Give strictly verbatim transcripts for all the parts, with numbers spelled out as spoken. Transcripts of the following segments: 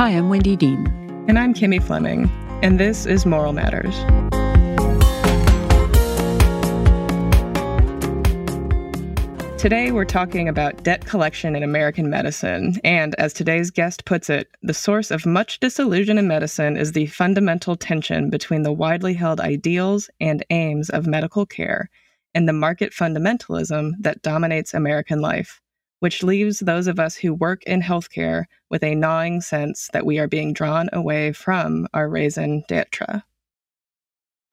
Hi, I'm Wendy Dean. And I'm Kimmy Fleming. And this is Moral Matters. Today, we're talking about debt collection in American medicine, and as today's guest puts it, the source of much disillusion in medicine is the fundamental tension between the widely held ideals and aims of medical care and the market fundamentalism that dominates American life, which leaves those of us who work in healthcare with a gnawing sense that we are being drawn away from our raison d'etre.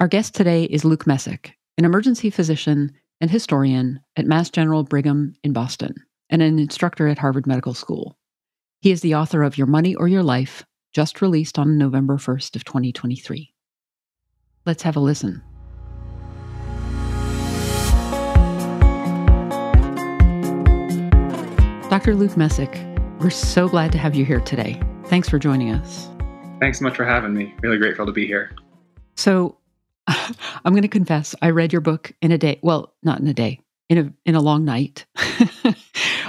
Our guest today is Luke Messac, an emergency physician and historian at Mass General Brigham in Boston, and an instructor at Harvard Medical School. He is the author of Your Money or Your Life, just released on November first of twenty twenty-three. Let's have a listen. Doctor Luke Messac, we're so glad to have you here today. Thanks for joining us. Thanks so much for having me. Really grateful to be here. So, I'm going to confess, I read your book in a day. Well, not in a day, in a in a long night.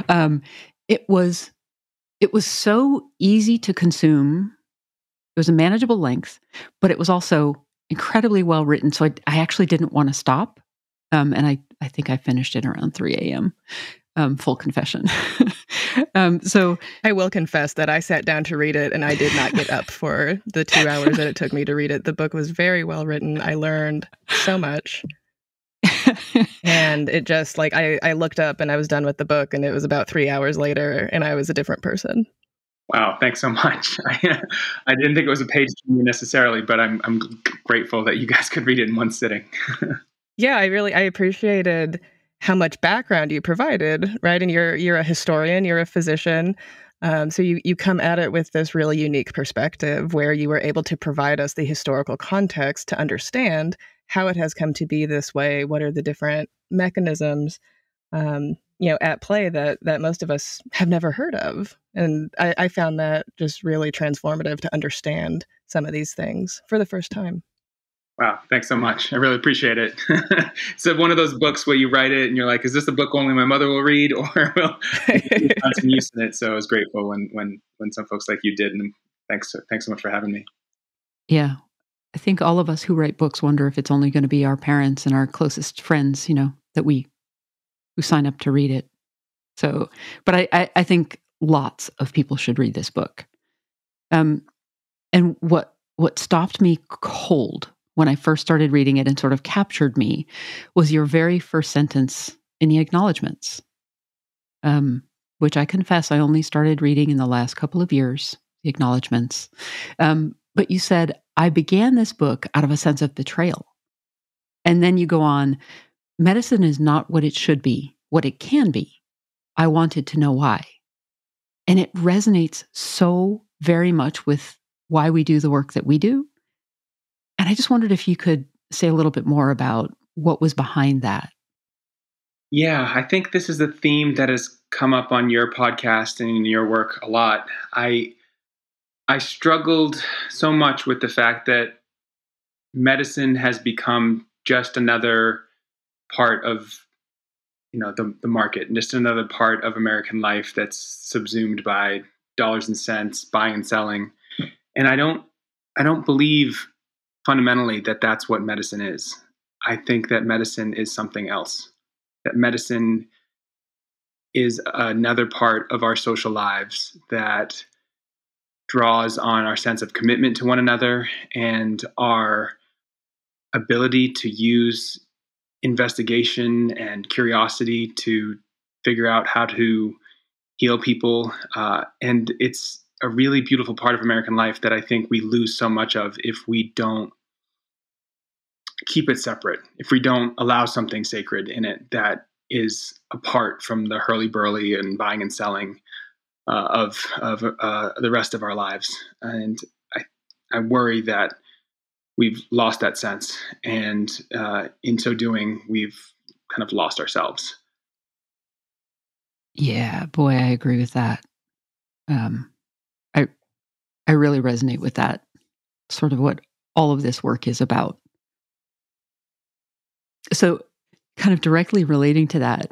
um, it was it was so easy to consume. It was a manageable length, but it was also incredibly well written. So I, I actually didn't want to stop, um, and I I think I finished it around three a.m. Um, full confession. um, so I will confess that I sat down to read it and I did not get up for the two hours that it took me to read it. The book was very well written. I learned so much. And it just like I, I looked up and I was done with the book, and it was about three hours later and I was a different person. Wow. Thanks so much. I, I didn't think it was a page to me necessarily, but I'm I'm grateful that you guys could read it in one sitting. Yeah, I really I appreciated how much background you provided, right? And you're you're a historian, you're a physician, um, so you you come at it with this really unique perspective where you were able to provide us the historical context to understand how it has come to be this way. What are the different mechanisms, um, you know, at play that that most of us have never heard of? And I, I found that just really transformative to understand some of these things for the first time. Wow. Thanks so much. I really appreciate it. It's one of those books where you write it and you're like, is this the book only my mother will read, or will find some use in it? So I was grateful when, when, when some folks like you did. And thanks. Thanks so much for having me. Yeah. I think all of us who write books wonder if it's only going to be our parents and our closest friends, you know, that we, who sign up to read it. So, but I, I, I think lots of people should read this book. Um, and what, what stopped me cold when I first started reading it and sort of captured me was your very first sentence in the acknowledgments, um, which I confess I only started reading in the last couple of years, the acknowledgments. Um, but you said, I began this book out of a sense of betrayal. And then you go on, medicine is not what it should be, what it can be. I wanted to know why. And it resonates so very much with why we do the work that we do. And I just wondered if you could say a little bit more about what was behind that. Yeah, I think this is a theme that has come up on your podcast and in your work a lot. I I struggled so much with the fact that medicine has become just another part of, you know, the, the market, and just another part of American life that's subsumed by dollars and cents, buying and selling. And I don't I don't believe fundamentally that that's what medicine is. I think that medicine is something else, that medicine is another part of our social lives that draws on our sense of commitment to one another and our ability to use investigation and curiosity to figure out how to heal people. Uh, and it's a really beautiful part of American life that I think we lose so much of if we don't keep it separate, if we don't allow something sacred in it that is apart from the hurly-burly and buying and selling uh, of of uh, the rest of our lives. And I, I worry that we've lost that sense. And uh, in so doing, we've kind of lost ourselves. Yeah, boy, I agree with that. Um, I I really resonate with that, sort of what all of this work is about. So kind of directly relating to that,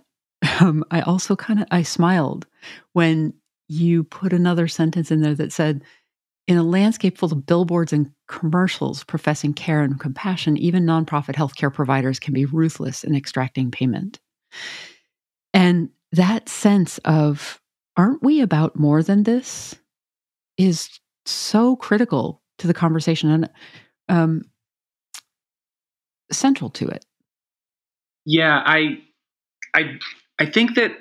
um, I also kind of, I smiled when you put another sentence in there that said, In a landscape full of billboards and commercials professing care and compassion, even nonprofit healthcare providers can be ruthless in extracting payment. And that sense of, aren't we about more than this, is so critical to the conversation and um, central to it. Yeah, I, I, I think that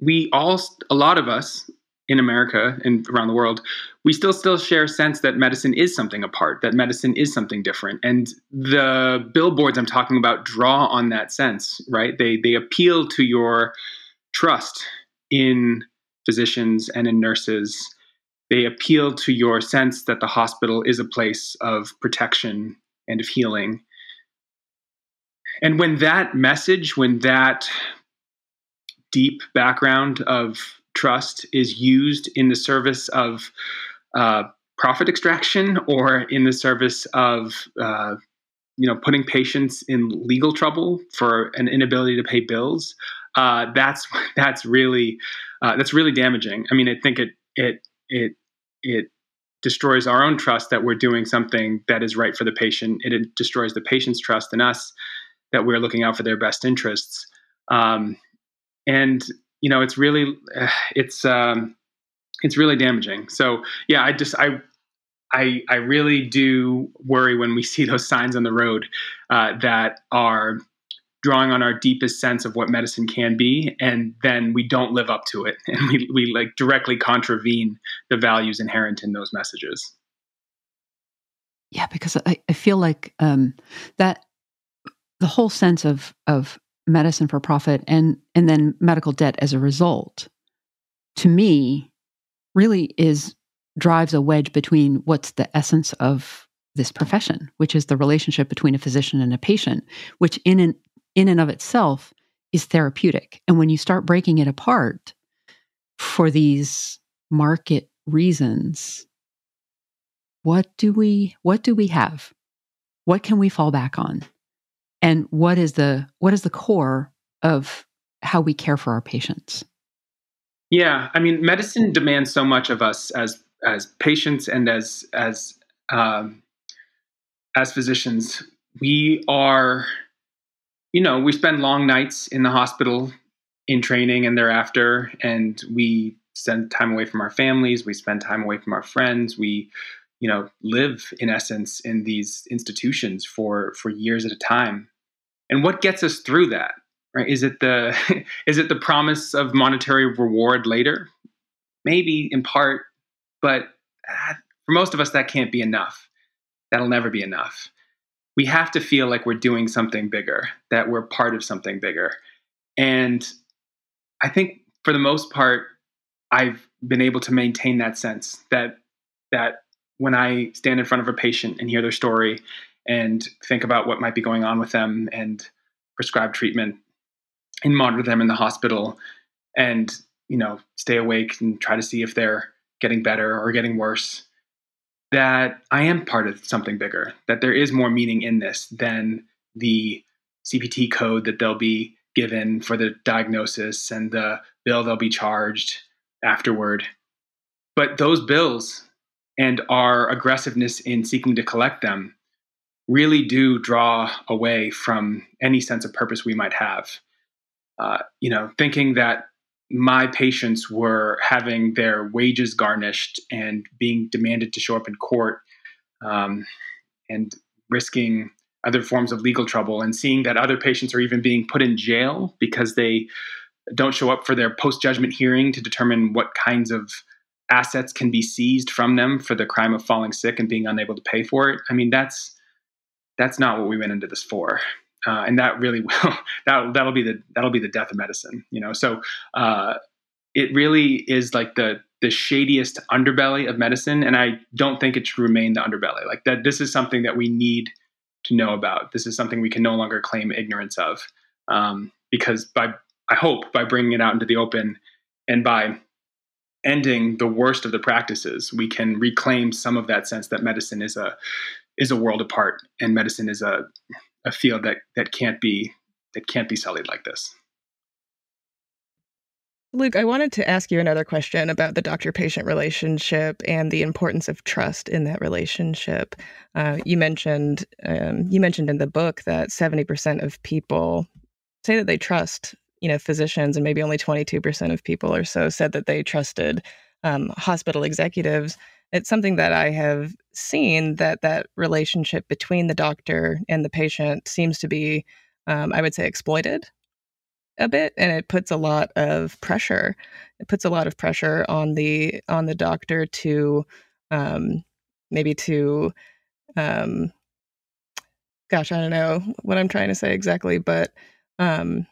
we all, a lot of us, in America and around the world, we still still share a sense that medicine is something apart, that medicine is something different. And the billboards I'm talking about draw on that sense, right? They they appeal to your trust in physicians and in nurses. They appeal to your sense that the hospital is a place of protection and of healing. And when that message, when that deep background of trust is used in the service of uh, profit extraction or in the service of, uh, you know, putting patients in legal trouble for an inability to pay bills. Uh, that's that's really uh, that's really damaging. I mean, I think it it it it destroys our own trust that we're doing something that is right for the patient. It, it destroys the patient's trust in us that we're looking out for their best interests. Um, and You know, it's really, it's, um, it's really damaging. So yeah, I just, I, I, I really do worry when we see those signs on the road, uh, that are drawing on our deepest sense of what medicine can be. And then we don't live up to it. And we, we like directly contravene the values inherent in those messages. Yeah. Because I, I feel like, um, that the whole sense of, of, medicine for profit and and then medical debt as a result, to me, really is drives a wedge between what's the essence of this profession, which is the relationship between a physician and a patient, which in and in and of itself is therapeutic. And when you start breaking it apart for these market reasons, what do we what do we have? What can we fall back on? And what is the what is the core of how we care for our patients? Yeah, I mean, medicine demands so much of us as as patients and as as um, as physicians. We are, you know, we spend long nights in the hospital, in training and thereafter, and we spend time away from our families. We spend time away from our friends. We you know, live in essence in these institutions for for years at a time. And what gets us through that, right? Is it the is it the promise of monetary reward later? Maybe in part, but for most of us, that can't be enough. That'll never be enough. We have to feel like we're doing something bigger, that we're part of something bigger. And I think for the most part, I've been able to maintain that sense that that when I stand in front of a patient and hear their story and think about what might be going on with them and prescribe treatment and monitor them in the hospital and, you know, stay awake and try to see if they're getting better or getting worse, that I am part of something bigger, that there is more meaning in this than the C P T code that they'll be given for the diagnosis and the bill they'll be charged afterward. But those bills and our aggressiveness in seeking to collect them really do draw away from any sense of purpose we might have. Uh, you know, thinking that my patients were having their wages garnished and being demanded to show up in court um, and risking other forms of legal trouble, and seeing that other patients are even being put in jail because they don't show up for their post-judgment hearing to determine what kinds of assets can be seized from them for the crime of falling sick and being unable to pay for it. I mean, that's that's not what we went into this for, uh, and that really will that that'll be the that'll be the death of medicine. You know, so uh, it really is like the the shadiest underbelly of medicine, and I don't think it should remain the underbelly. Like that, this is something that we need to know about. This is something we can no longer claim ignorance of, um, because by I hope by bringing it out into the open and by ending the worst of the practices, we can reclaim some of that sense that medicine is a is a world apart, and medicine is a a field that that can't be that can't be sullied like this. Luke, I wanted to ask you another question about the doctor-patient relationship and the importance of trust in that relationship. Uh, you mentioned um, you mentioned in the book that seventy percent of people say that they trust, you know, physicians, and maybe only twenty-two percent of people or so said that they trusted um, hospital executives. It's something that I have seen, that that relationship between the doctor and the patient seems to be, um, I would say, exploited a bit, and it puts a lot of pressure. It puts a lot of pressure on the on the doctor to um, maybe to, um, gosh, I don't know what I'm trying to say exactly, but um,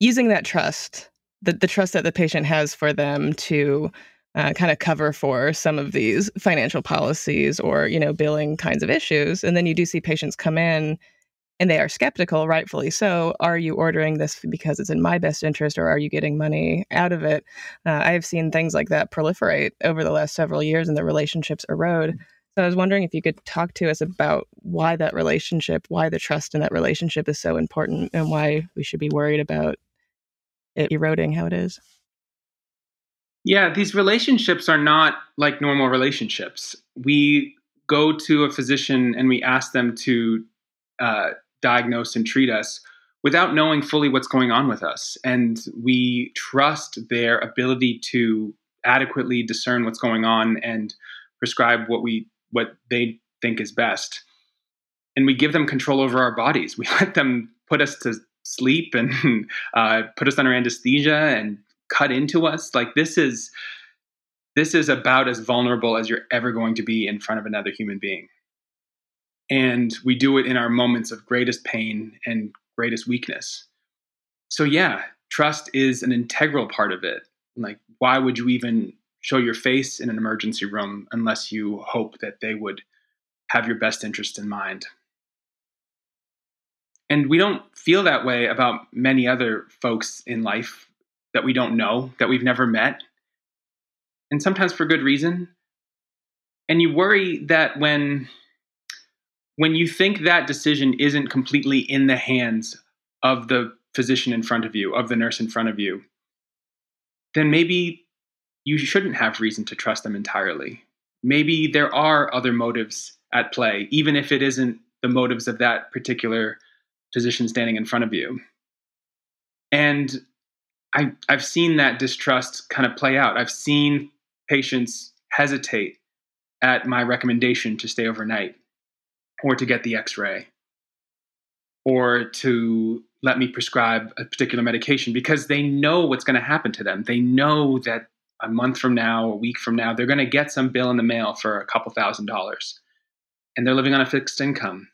using that trust, the, the trust that the patient has for them to uh, kind of cover for some of these financial policies or, you know, billing kinds of issues. And then you do see patients come in and they are skeptical, rightfully so. Are you ordering this because it's in my best interest, or are you getting money out of it? Uh, I have seen things like that proliferate over the last several years, and the relationships erode. So I was wondering if you could talk to us about why that relationship, why the trust in that relationship is so important, and why we should be worried about it eroding how it is. Yeah, these relationships are not like normal relationships. We go to a physician and we ask them to uh, diagnose and treat us without knowing fully what's going on with us. And we trust their ability to adequately discern what's going on and prescribe what we, what they think is best. And we give them control over our bodies. We let them put us to sleep and uh, put us under anesthesia and cut into us. Like this is, this is about as vulnerable as you're ever going to be in front of another human being. And we do it in our moments of greatest pain and greatest weakness. So yeah, trust is an integral part of it. Like, why would you even show your face in an emergency room unless you hope that they would have your best interest in mind? And we don't feel that way about many other folks in life that we don't know, that we've never met, and sometimes for good reason. And you worry that when... When you think that decision isn't completely in the hands of the physician in front of you, of the nurse in front of you, then maybe you shouldn't have reason to trust them entirely. Maybe there are other motives at play, even if it isn't the motives of that particular physician standing in front of you. And I, I've seen that distrust kind of play out. I've seen patients hesitate at my recommendation to stay overnight, or to get the x-ray, or to let me prescribe a particular medication, because they know what's going to happen to them. They know that a month from now, a week from now, they're going to get some bill in the mail for a couple thousand dollars, and they're living on a fixed income.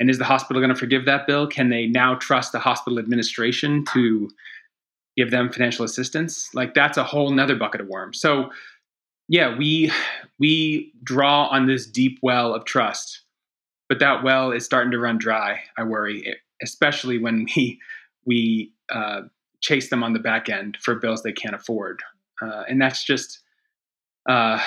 And is the hospital going to forgive that bill? Can they now trust the hospital administration to give them financial assistance? Like, that's a whole nother bucket of worms. So yeah, we we draw on this deep well of trust. But that well is starting to run dry, I worry, especially when we we uh, chase them on the back end for bills they can't afford. Uh, and that's just uh,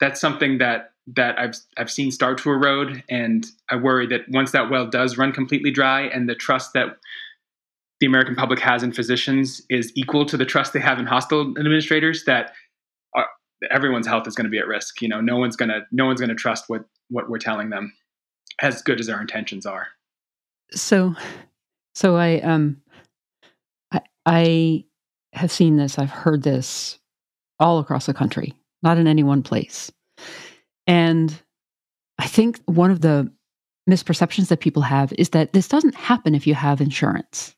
that's something that that I've I've seen start to erode. And I worry that once that well does run completely dry, and the trust that the American public has in physicians is equal to the trust they have in hospital administrators, that are, everyone's health is going to be at risk. You know, no one's gonna no one's gonna trust what what we're telling them, as good as our intentions are. So, so I, um, I, I have seen this, I've heard this all across the country, not in any one place. And I think one of the misperceptions that people have is that this doesn't happen if you have insurance.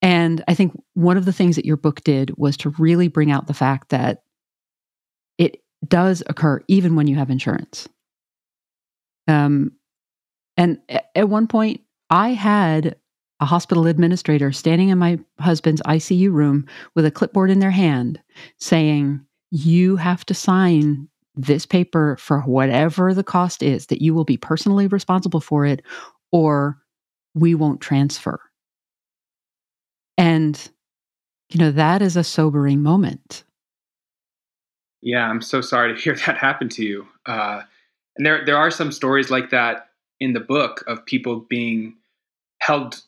And I think one of the things that your book did was to really bring out the fact that it does occur even when you have insurance. Um, and at one point I had a hospital administrator standing in my husband's I C U room with a clipboard in their hand saying, you have to sign this paper for whatever the cost is, that you will be personally responsible for it, or we won't transfer. And, you know, that is a sobering moment. Yeah. I'm so sorry to hear that happen to you. Uh, And there, there are some stories like that in the book of people being held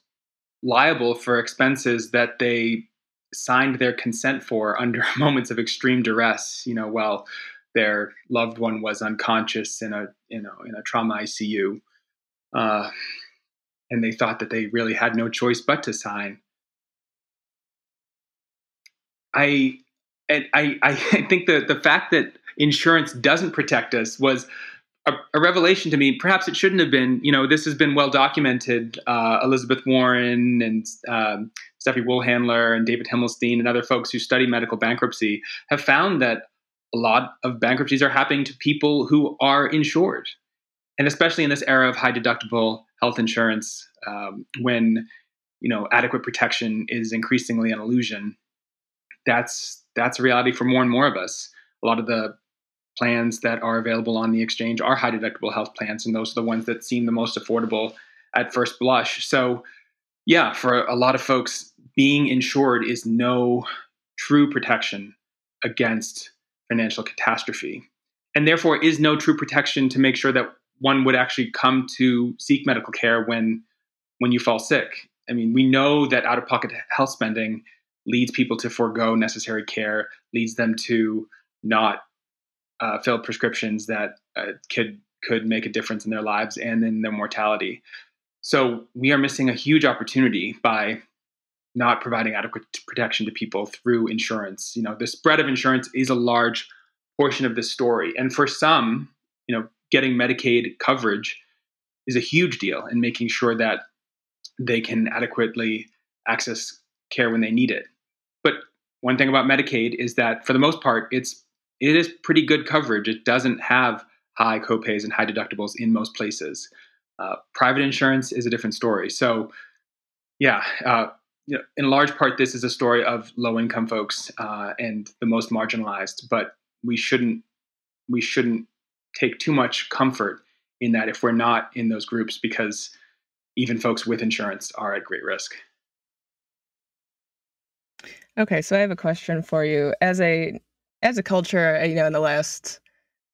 liable for expenses that they signed their consent for under moments of extreme duress, you know, while their loved one was unconscious in a, you know, in a trauma I C U. Uh, and they thought that they really had no choice but to sign. I, and I, I think that the fact that insurance doesn't protect us was a, a revelation to me. Perhaps it shouldn't have been. You know, this has been well documented. Uh, Elizabeth Warren and um, Stephanie Woolhandler and David Himmelstein and other folks who study medical bankruptcy have found that a lot of bankruptcies are happening to people who are insured, and especially in this era of high deductible health insurance, um, when you know adequate protection is increasingly an illusion. That's that's a reality for more and more of us. A lot of the plans that are available on the exchange are high deductible health plans, and those are the ones that seem the most affordable at first blush. So, yeah, for a lot of folks, being insured is no true protection against financial catastrophe, and therefore is no true protection to make sure that one would actually come to seek medical care when when you fall sick. I mean, we know that out-of-pocket health spending leads people to forego necessary care, leads them to not uh, fill prescriptions that uh, could could make a difference in their lives and in their mortality. So we are missing a huge opportunity by not providing adequate protection to people through insurance. You know, the spread of insurance is a large portion of this story. And for some, you know, getting Medicaid coverage is a huge deal in making sure that they can adequately access care when they need it. But one thing about Medicaid is that for the most part, it's, it is pretty good coverage. It doesn't have high copays and high deductibles in most places. Uh, private insurance is a different story. So yeah, uh, you know, in large part, this is a story of low-income folks uh, and the most marginalized. But we shouldn't we shouldn't take too much comfort in that if we're not in those groups, because even folks with insurance are at great risk. Okay, so I have a question for you. As a as a culture, you know, in the last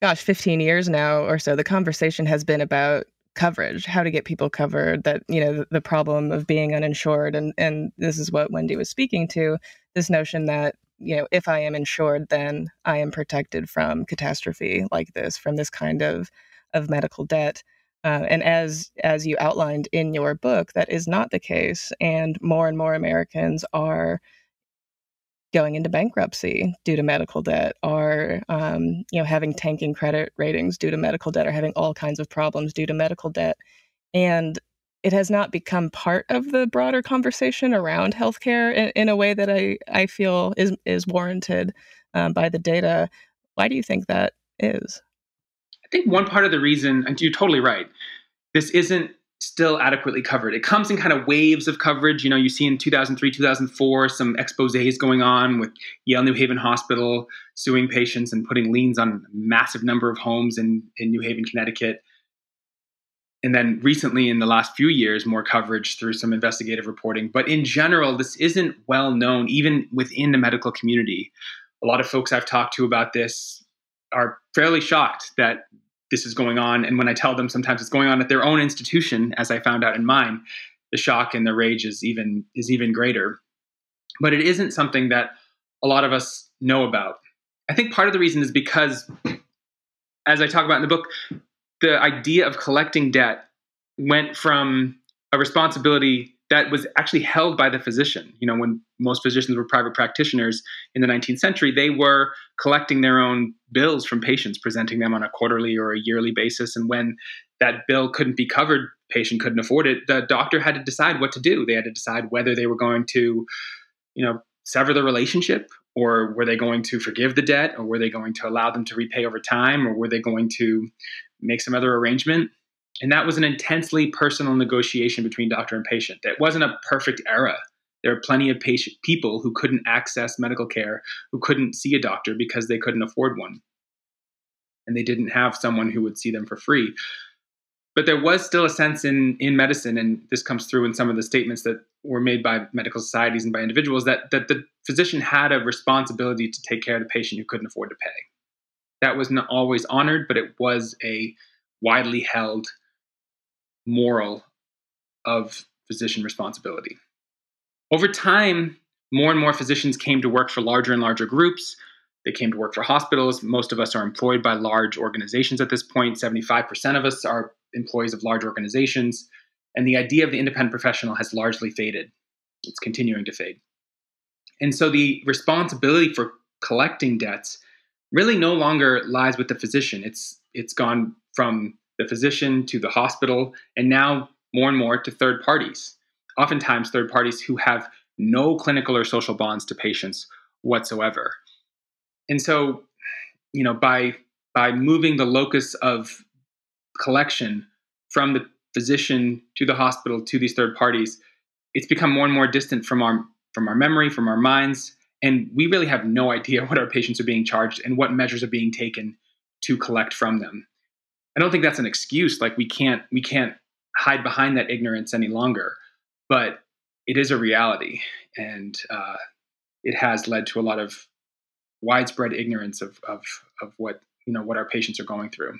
gosh fifteen years now or so, the conversation has been about coverage, how to get people covered, that, you know, the problem of being uninsured. And, and this is what Wendy was speaking to, this notion that, you know, if I am insured, then I am protected from catastrophe like this, from this kind of, of medical debt. Uh, and as, as you outlined in your book, that is not the case. And more and more Americans are going into bankruptcy due to medical debt, are um, you know, having tanking credit ratings due to medical debt, or having all kinds of problems due to medical debt. And it has not become part of the broader conversation around healthcare in, in a way that I, I feel is, is warranted um, by the data. Why do you think that is? I think one part of the reason, and you're totally right, this isn't still adequately covered. It comes in kind of waves of coverage. You know, you see in two thousand three, two thousand four, some exposés going on with Yale New Haven Hospital suing patients and putting liens on a massive number of homes in, in New Haven, Connecticut. And then recently in the last few years, more coverage through some investigative reporting. But in general, this isn't well known, even within the medical community. A lot of folks I've talked to about this are fairly shocked that this is going on. And when I tell them sometimes it's going on at their own institution, as I found out in mine, the shock and the rage is even is even greater. But it isn't something that a lot of us know about. I think part of the reason is because, as I talk about in the book, the idea of collecting debt went from a responsibility that was actually held by the physician. You know, when most physicians were private practitioners in the nineteenth century, they were collecting their own bills from patients, presenting them on a quarterly or a yearly basis. And when that bill couldn't be covered, patient couldn't afford it, the doctor had to decide what to do. They had to decide whether they were going to, you know, sever the relationship, or were they going to forgive the debt, or were they going to allow them to repay over time, or were they going to make some other arrangement. And that was an intensely personal negotiation between doctor and patient. That wasn't a perfect era. There are plenty of patient people who couldn't access medical care, who couldn't see a doctor because they couldn't afford one. And they didn't have someone who would see them for free. But there was still a sense in, in medicine, and this comes through in some of the statements that were made by medical societies and by individuals, that, that the physician had a responsibility to take care of the patient who couldn't afford to pay. That was not always honored, but it was a widely held moral of physician responsibility. Over time, more and more physicians came to work for larger and larger groups. They came to work for hospitals. Most of us are employed by large organizations at this point. seventy-five percent of us are employees of large organizations. And the idea of the independent professional has largely faded. It's continuing to fade. And so the responsibility for collecting debts really no longer lies with the physician. It's it's gone from the physician to the hospital, and now more and more to third parties. Oftentimes third parties who have no clinical or social bonds to patients whatsoever. And so, you know, by by moving the locus of collection from the physician to the hospital to these third parties, it's become more and more distant from our from our memory, from our minds, and we really have no idea what our patients are being charged and what measures are being taken to collect from them. I don't think that's an excuse. Like we can't we can't hide behind that ignorance any longer, but it is a reality, and uh, it has led to a lot of widespread ignorance of of of what you know what our patients are going through.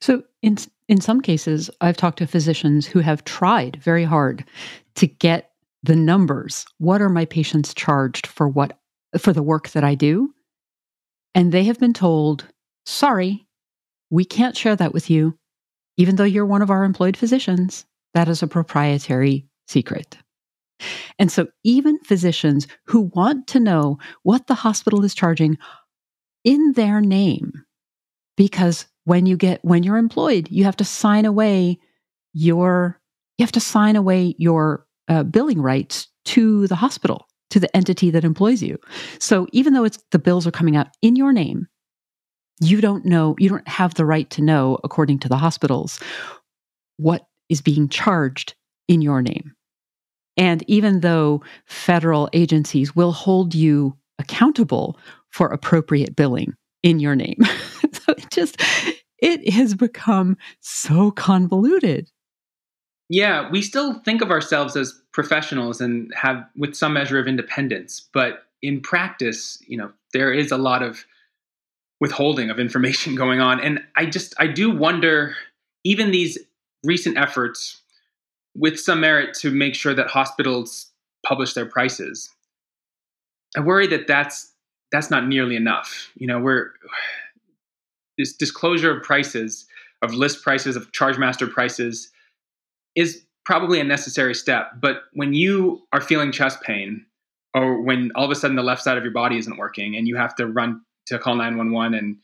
So in in some cases, I've talked to physicians who have tried very hard to get the numbers. What are my patients charged for what for the work that I do? And they have been told, sorry, we can't share that with you, even though you're one of our employed physicians. That is a proprietary secret. And so even physicians who want to know what the hospital is charging in their name, because when you get when you're employed, you have to sign away your you have to sign away your uh, billing rights to the hospital, to the entity that employs you. So even though it's the bills are coming out in your name, you don't know, you don't have the right to know, according to the hospitals, what is being charged in your name. And even though federal agencies will hold you accountable for appropriate billing in your name. So it just, it has become so convoluted. Yeah, we still think of ourselves as professionals and have with some measure of independence. But in practice, you know, there is a lot of withholding of information going on. And I just, I do wonder, even these recent efforts with some merit to make sure that hospitals publish their prices, I worry that that's, that's not nearly enough. You know, we're, this disclosure of prices, of list prices, of charge master prices, is probably a necessary step. But when you are feeling chest pain, or when all of a sudden the left side of your body isn't working and you have to run to call nine one one and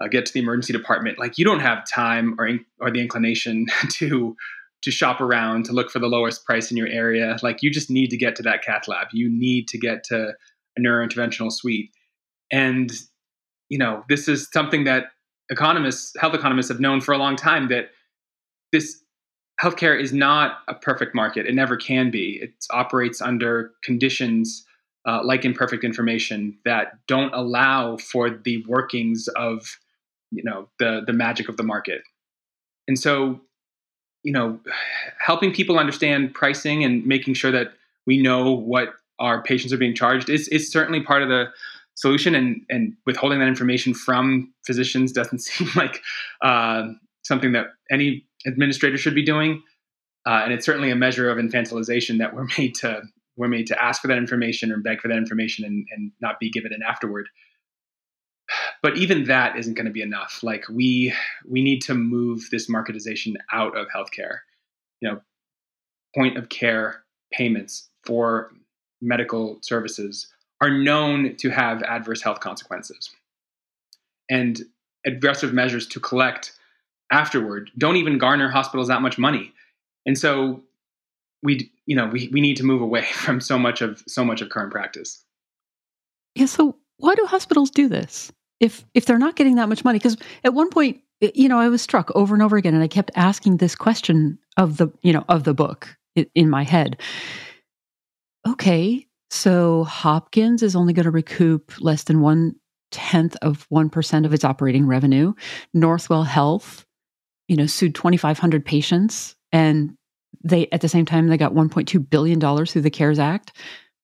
uh, get to the emergency department, like you don't have time or in, or the inclination to to shop around, to look for the lowest price in your area. Like you just need to get to that cath lab. You need to get to a neurointerventional suite. And, you know, this is something that economists, health economists have known for a long time, that this healthcare is not a perfect market. It never can be. It operates under conditions uh, like imperfect information that don't allow for the workings of, you know, the, the magic of the market. And so, you know, helping people understand pricing and making sure that we know what our patients are being charged is, is certainly part of the solution. And, and withholding that information from physicians doesn't seem like uh, something that any administrator should be doing. Uh, and it's certainly a measure of infantilization that we're made to we're made to ask for that information or beg for that information and, and not be given it afterward. But even that isn't going to be enough. Like we we need to move this marketization out of healthcare. You know, point of care payments for medical services are known to have adverse health consequences. And aggressive measures to collect afterward don't even garner hospitals that much money. And so we you know, we we need to move away from so much of so much of current practice. Yeah, so why do hospitals do this if if they're not getting that much money? Because at one point, you know, I was struck over and over again, and I kept asking this question of the, you know, of the book in my head. Okay, so Hopkins is only going to recoup less than one-tenth of one percent of its operating revenue. Northwell Health, you know, sued twenty-five hundred patients, and they at the same time, they got one point two billion dollars through the CARES Act.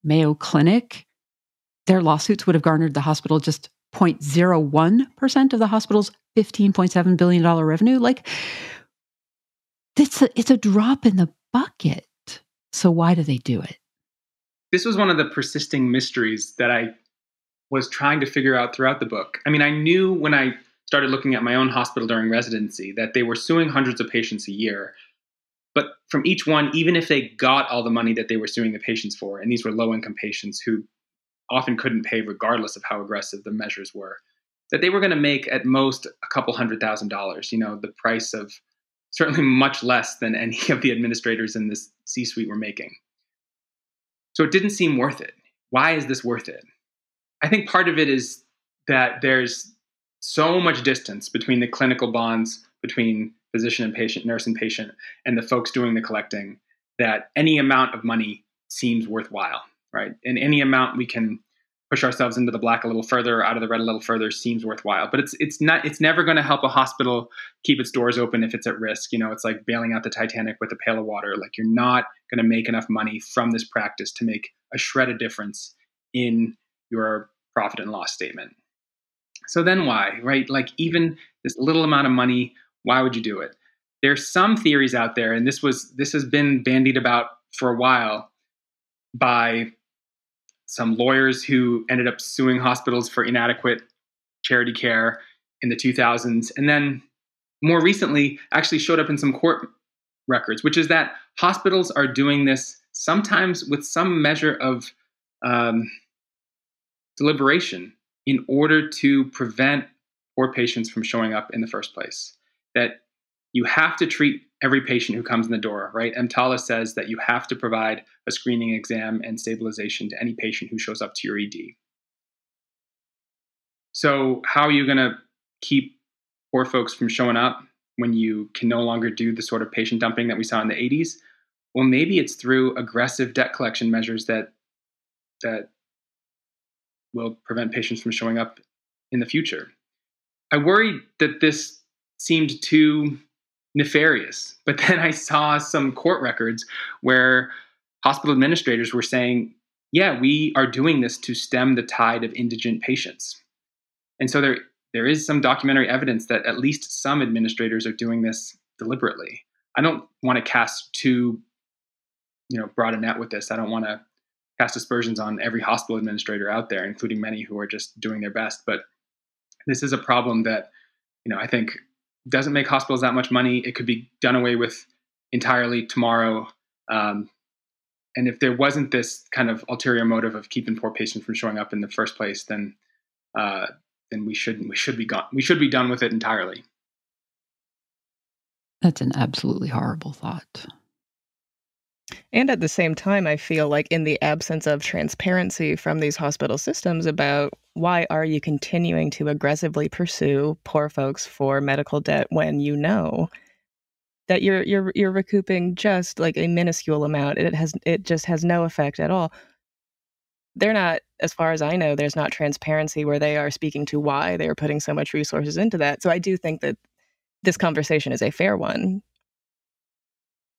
Mayo Clinic, their lawsuits would have garnered the hospital just zero point zero one percent of the hospital's fifteen point seven billion dollars revenue. Like, it's a, it's a drop in the bucket. So why do they do it? this was one of the persisting mysteries that I was trying to figure out throughout the book. I mean, I knew when I started looking at my own hospital during residency that they were suing hundreds of patients a year. But from each one, even if they got all the money that they were suing the patients for, and these were low-income patients who often couldn't pay regardless of how aggressive the measures were, that they were going to make at most a couple hundred thousand dollars, you know, the price of certainly much less than any of the administrators in this C-suite were making. So it didn't seem worth it. Why is this worth it? I think part of it is that there's so much distance between the clinical bonds between physician and patient, nurse and patient, and the folks doing the collecting, that any amount of money seems worthwhile, right? And any amount we can push ourselves into the black a little further, out of the red a little further, seems worthwhile. But it's it's not it's never going to help a hospital keep its doors open if it's at risk. You know, it's like bailing out the Titanic with a pail of water. Like, you're not going to make enough money from this practice to make a shred of difference in your profit and loss statement. So then why, right? Like, even this little amount of money, why would you do it? There's some theories out there, and this was this has been bandied about for a while by some lawyers who ended up suing hospitals for inadequate charity care in the two thousands. And then more recently actually showed up in some court records, which is that hospitals are doing this sometimes with some measure of um, deliberation in order to prevent poor patients from showing up in the first place. That you have to treat every patient who comes in the door, right? EMTALA says that you have to provide a screening exam and stabilization to any patient who shows up to your E D. So how are you going to keep poor folks from showing up when you can no longer do the sort of patient dumping that we saw in the eighties? Well, maybe it's through aggressive debt collection measures that that will prevent patients from showing up in the future. I worried that this seemed too nefarious, but then I saw some court records where hospital administrators were saying, yeah, we are doing this to stem the tide of indigent patients. And so there, there is some documentary evidence that at least some administrators are doing this deliberately. I don't want to cast too, you know, broad a net with this. I don't want to cast aspersions on every hospital administrator out there, including many who are just doing their best. But this is a problem that, you know, I think doesn't make hospitals that much money. It could be done away with entirely tomorrow. Um, and if there wasn't this kind of ulterior motive of keeping poor patients from showing up in the first place, then uh, then we shouldn't. We should be gone. We should be done with it entirely. That's an absolutely horrible thought. And at the same time, I feel like in the absence of transparency from these hospital systems about why are you continuing to aggressively pursue poor folks for medical debt when you know that you're you're you're recouping just like a minuscule amount. It has it just has no effect at all. They're not, as far as I know, there's not transparency where they are speaking to why they are putting so much resources into that. So I do think that this conversation is a fair one.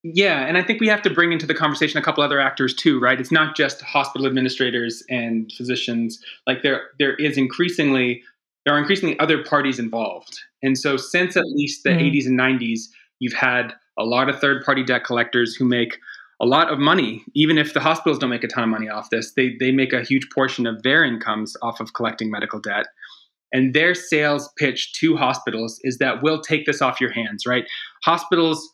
Yeah, and I think we have to bring into the conversation a couple other actors too, right? It's not just hospital administrators and physicians. Like there, there is increasingly there are increasingly other parties involved. And so since at least the mm-hmm. eighties and nineties, you've had a lot of third-party debt collectors who make a lot of money. Even if the hospitals don't make a ton of money off this, they they make a huge portion of their incomes off of collecting medical debt. And their sales pitch to hospitals is that we'll take this off your hands, right? Hospitals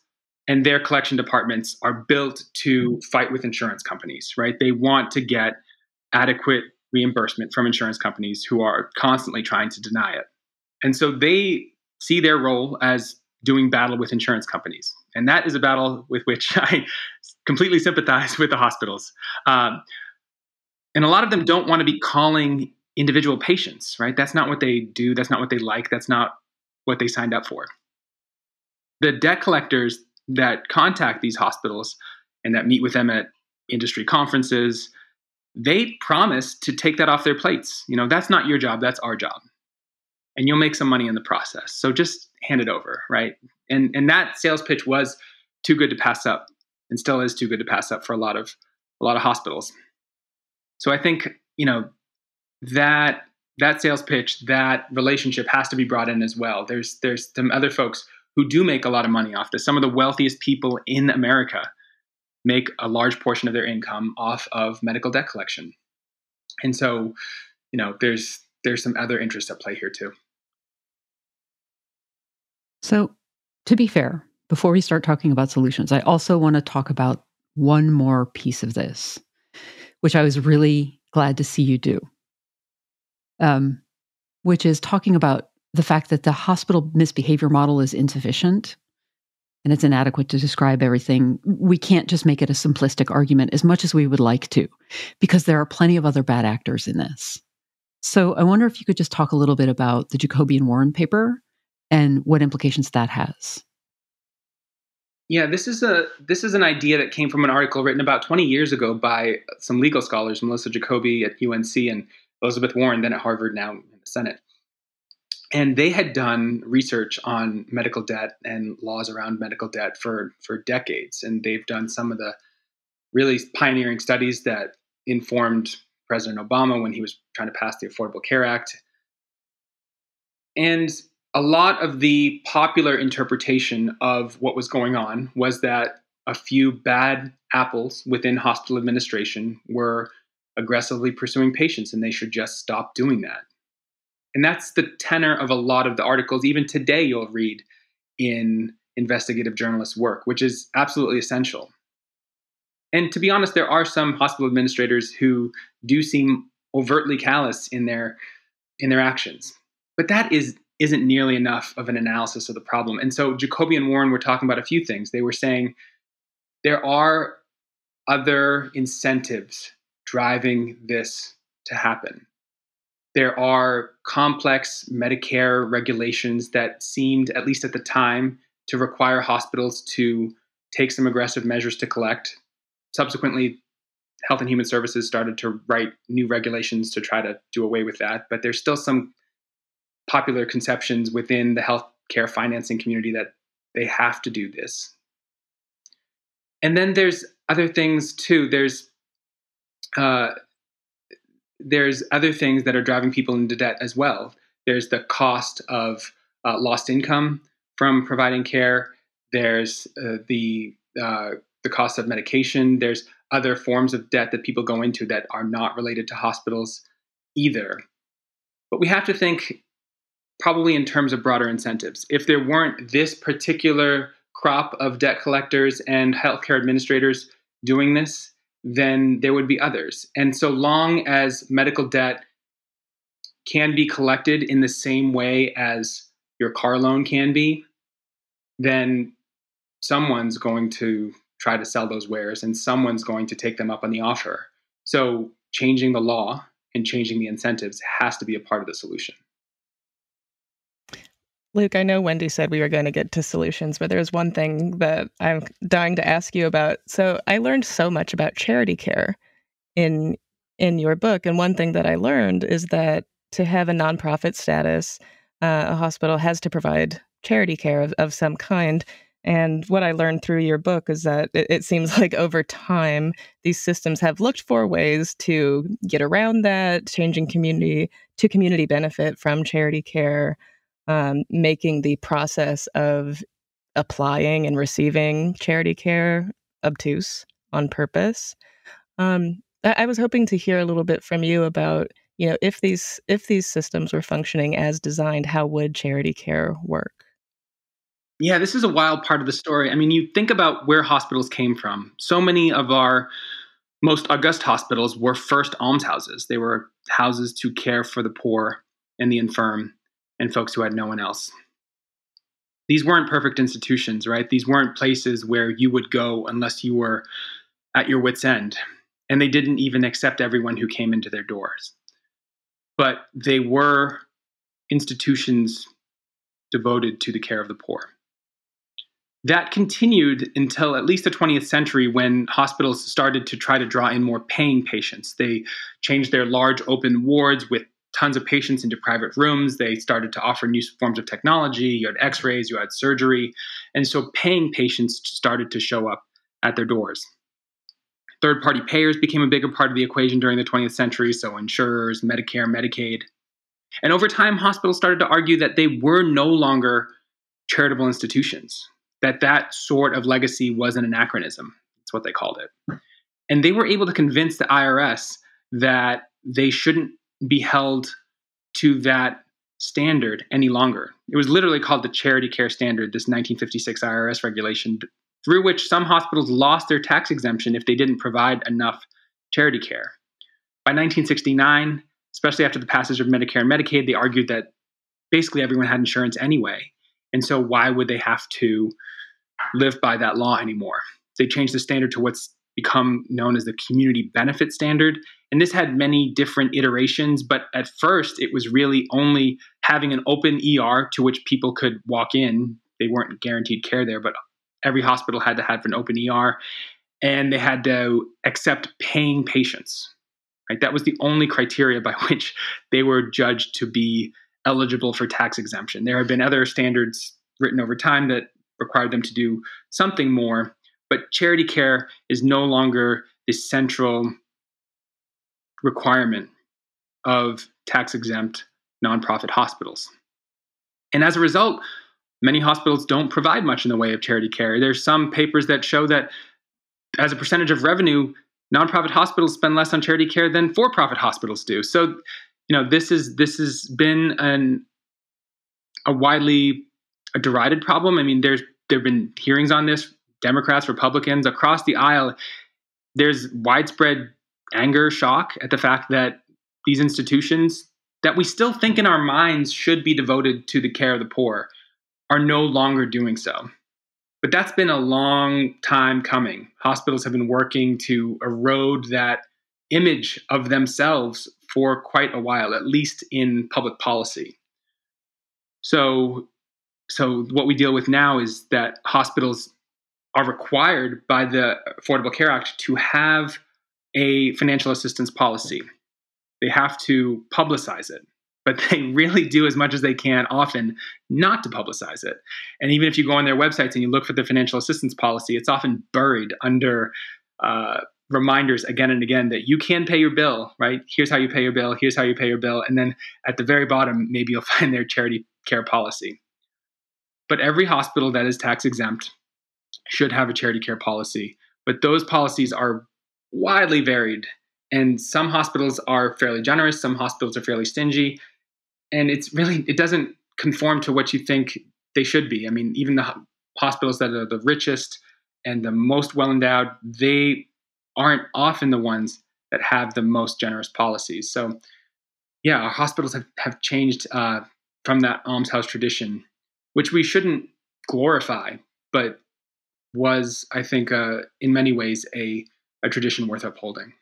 and their collection departments are built to fight with insurance companies, right? They want to get adequate reimbursement from insurance companies who are constantly trying to deny it. And so they see their role as doing battle with insurance companies. And that is a battle with which I completely sympathize with the hospitals. Um, and a lot of them don't want to be calling individual patients, right? That's not what they do. That's not what they like. That's not what they signed up for. The debt collectors that contact these hospitals and that meet with them at industry conferences, they promise to take that off their plates. You know, that's not your job, that's our job. And you'll make some money in the process. So just hand it over, right? And and that sales pitch was too good to pass up, and still is too good to pass up for a lot of a lot of hospitals. So I think, you know, that that sales pitch, that relationship has to be brought in as well. There's there's some other folks who do make a lot of money off this. Some of the wealthiest people in America make a large portion of their income off of medical debt collection. And so, you know, there's there's some other interests at play here too. So, to be fair, before we start talking about solutions, I also want to talk about one more piece of this, which I was really glad to see you do, um, which is talking about the fact that the hospital misbehavior model is insufficient and it's inadequate to describe everything. We can't just make it a simplistic argument as much as we would like to, because there are plenty of other bad actors in this. So I wonder if you could just talk a little bit about the Jacoby and Warren paper and what implications that has. Yeah, this is a this is an idea that came from an article written about twenty years ago by some legal scholars, Melissa Jacoby at U N C and Elizabeth Warren, then at Harvard, now in the Senate. And they had done research on medical debt and laws around medical debt for, for decades. And they've done some of the really pioneering studies that informed President Obama when he was trying to pass the Affordable Care Act. And a lot of the popular interpretation of what was going on was that a few bad apples within hospital administration were aggressively pursuing patients, and they should just stop doing that. And that's the tenor of a lot of the articles, even today, you'll read in investigative journalist work, which is absolutely essential. And to be honest, there are some hospital administrators who do seem overtly callous in their in their actions. But that is, isn't nearly enough of an analysis of the problem. And so Jacoby and Warren were talking about a few things. They were saying there are other incentives driving this to happen. There are complex Medicare regulations that seemed, at least at the time, to require hospitals to take some aggressive measures to collect. Subsequently, Health and Human Services started to write new regulations to try to do away with that. But there's still some popular conceptions within the healthcare financing community that they have to do this. And then there's other things too. There's uh, There's other things that are driving people into debt as well. There's the cost of uh, lost income from providing care. There's uh, the uh, the cost of medication. There's other forms of debt that people go into that are not related to hospitals either. But we have to think probably in terms of broader incentives. If there weren't this particular crop of debt collectors and healthcare administrators doing this, then there would be others. And so long as medical debt can be collected in the same way as your car loan can be, then someone's going to try to sell those wares and someone's going to take them up on the offer. So changing the law and changing the incentives has to be a part of the solution. Luke, I know Wendy said we were going to get to solutions, but there's one thing that I'm dying to ask you about. So I learned so much about charity care in in your book. And one thing that I learned is that to have a nonprofit status, uh, a hospital has to provide charity care of, of some kind. And what I learned through your book is that it, it seems like over time, these systems have looked for ways to get around that, changing community to community benefit from charity care, Um, making the process of applying and receiving charity care obtuse on purpose. Um, I, I was hoping to hear a little bit from you about, you know, if these if these systems were functioning as designed, how would charity care work? Yeah, this is a wild part of the story. I mean, you think about where hospitals came from. So many of our most august hospitals were first almshouses. They were houses to care for the poor and the infirm and folks who had no one else. These weren't perfect institutions, right? These weren't places where you would go unless you were at your wit's end. And they didn't even accept everyone who came into their doors. But they were institutions devoted to the care of the poor. That continued until at least the twentieth century, when hospitals started to try to draw in more paying patients. They changed their large open wards with tons of patients into private rooms. They started to offer new forms of technology. You had x-rays, you had surgery. And so paying patients started to show up at their doors. Third-party payers became a bigger part of the equation during the twentieth century, so insurers, Medicare, Medicaid. And over time, hospitals started to argue that they were no longer charitable institutions, that that sort of legacy was an anachronism. what they called it. And they were able to convince the I R S that they shouldn't be held to that standard any longer. It was literally called the Charity Care Standard, this nineteen fifty-six I R S regulation, through which some hospitals lost their tax exemption if they didn't provide enough charity care. By nineteen sixty-nine, especially after the passage of Medicare and Medicaid, they argued that basically everyone had insurance anyway. And so why would they have to live by that law anymore? They changed the standard to what's become known as the community benefit standard. And this had many different iterations, but at first it was really only having an open E R to which people could walk in. They weren't guaranteed care there, but every hospital had to have an open E R, and they had to accept paying patients. Right? That was the only criteria by which they were judged to be eligible for tax exemption. There have been other standards written over time that required them to do something more, but charity care is no longer the central requirement of tax-exempt nonprofit hospitals. And as a result, many hospitals don't provide much in the way of charity care. There's some papers that show that as a percentage of revenue, nonprofit hospitals spend less on charity care than for-profit hospitals do. So, you know, this is this has been an a widely a derided problem. I mean, there's there've been hearings on this, Democrats, Republicans, across the aisle. There's widespread anger, shock at the fact that these institutions that we still think in our minds should be devoted to the care of the poor are no longer doing so. But that's been a long time coming. Hospitals have been working to erode that image of themselves for quite a while, at least in public policy. So, so what we deal with now is that hospitals are required by the Affordable Care Act to have a financial assistance policy. They have to publicize it, but they really do as much as they can often not to publicize it. And even if you go on their websites and you look for the financial assistance policy, it's often buried under uh, reminders again and again that you can pay your bill, right? Here's how you pay your bill, here's how you pay your bill. And then at the very bottom, maybe you'll find their charity care policy. But every hospital that is tax exempt should have a charity care policy. But those policies are widely varied. And some hospitals are fairly generous, some hospitals are fairly stingy. And it's really, it doesn't conform to what you think they should be. I mean, even the hospitals that are the richest and the most well-endowed, they aren't often the ones that have the most generous policies. So yeah, our hospitals have, have changed uh, from that almshouse tradition, which we shouldn't glorify, but was, I think, uh, in many ways, a, a tradition worth upholding.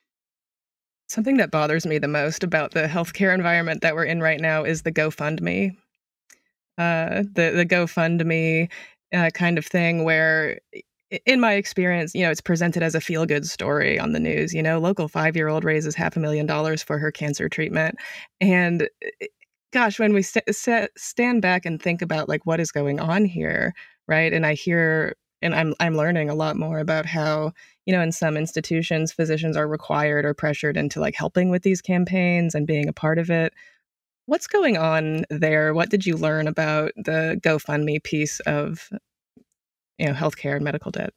Something that bothers me the most about the healthcare environment that we're in right now is the GoFundMe, uh, the the GoFundMe uh, kind of thing where, in my experience, you know, it's presented as a feel-good story on the news. You know, local five-year-old raises half a million dollars for her cancer treatment. And gosh, when we st- st- stand back and think about like what is going on here, right? And I hear... And I'm I'm learning a lot more about how, you know, in some institutions, physicians are required or pressured into like helping with these campaigns and being a part of it. What's going on there? What did you learn about the GoFundMe piece of, you know, healthcare and medical debt?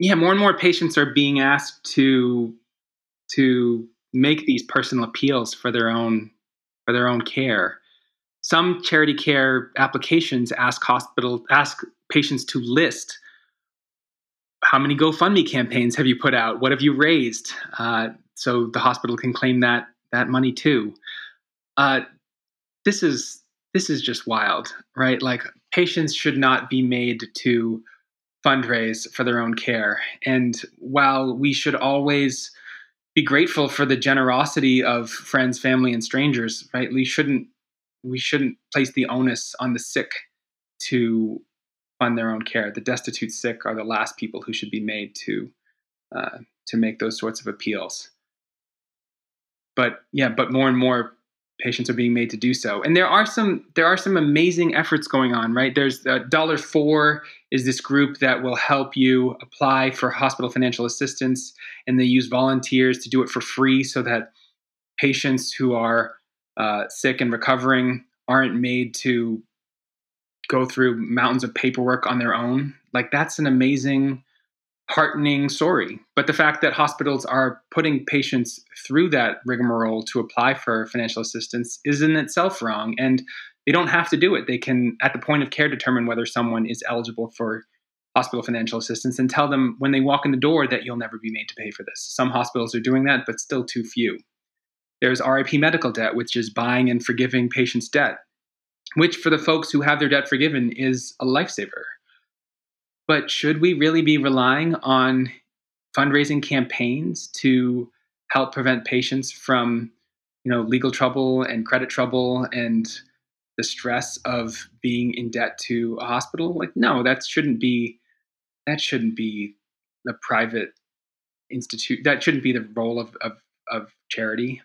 Yeah, more and more patients are being asked to to make these personal appeals for their own for their own care. Some charity care applications ask hospital ask patients to list how many GoFundMe campaigns have you put out, what have you raised, uh, so the hospital can claim that that money too. Uh, this is this is just wild, right? Like patients should not be made to fundraise for their own care. And while we should always be grateful for the generosity of friends, family, and strangers, right? We shouldn't. We shouldn't place the onus on the sick to fund their own care. The destitute sick are the last people who should be made to uh, to make those sorts of appeals. But yeah, but more and more patients are being made to do so. And there are some there are some amazing efforts going on, right? There's uh, Dollar For is this group that will help you apply for hospital financial assistance, and they use volunteers to do it for free so that patients who are Uh, sick and recovering aren't made to go through mountains of paperwork on their own. Like that's an amazing heartening story. But the fact that hospitals are putting patients through that rigmarole to apply for financial assistance is in itself wrong. And they don't have to do it. They can, at the point of care, determine whether someone is eligible for hospital financial assistance and tell them when they walk in the door that you'll never be made to pay for this. Some hospitals are doing that, but still too few. There's R I P medical debt, which is buying and forgiving patients' debt, which for the folks who have their debt forgiven is a lifesaver. But should we really be relying on fundraising campaigns to help prevent patients from, you know, legal trouble and credit trouble and the stress of being in debt to a hospital? Like, no, that shouldn't be, that shouldn't be the private institute. That shouldn't be the role of, of, of charity.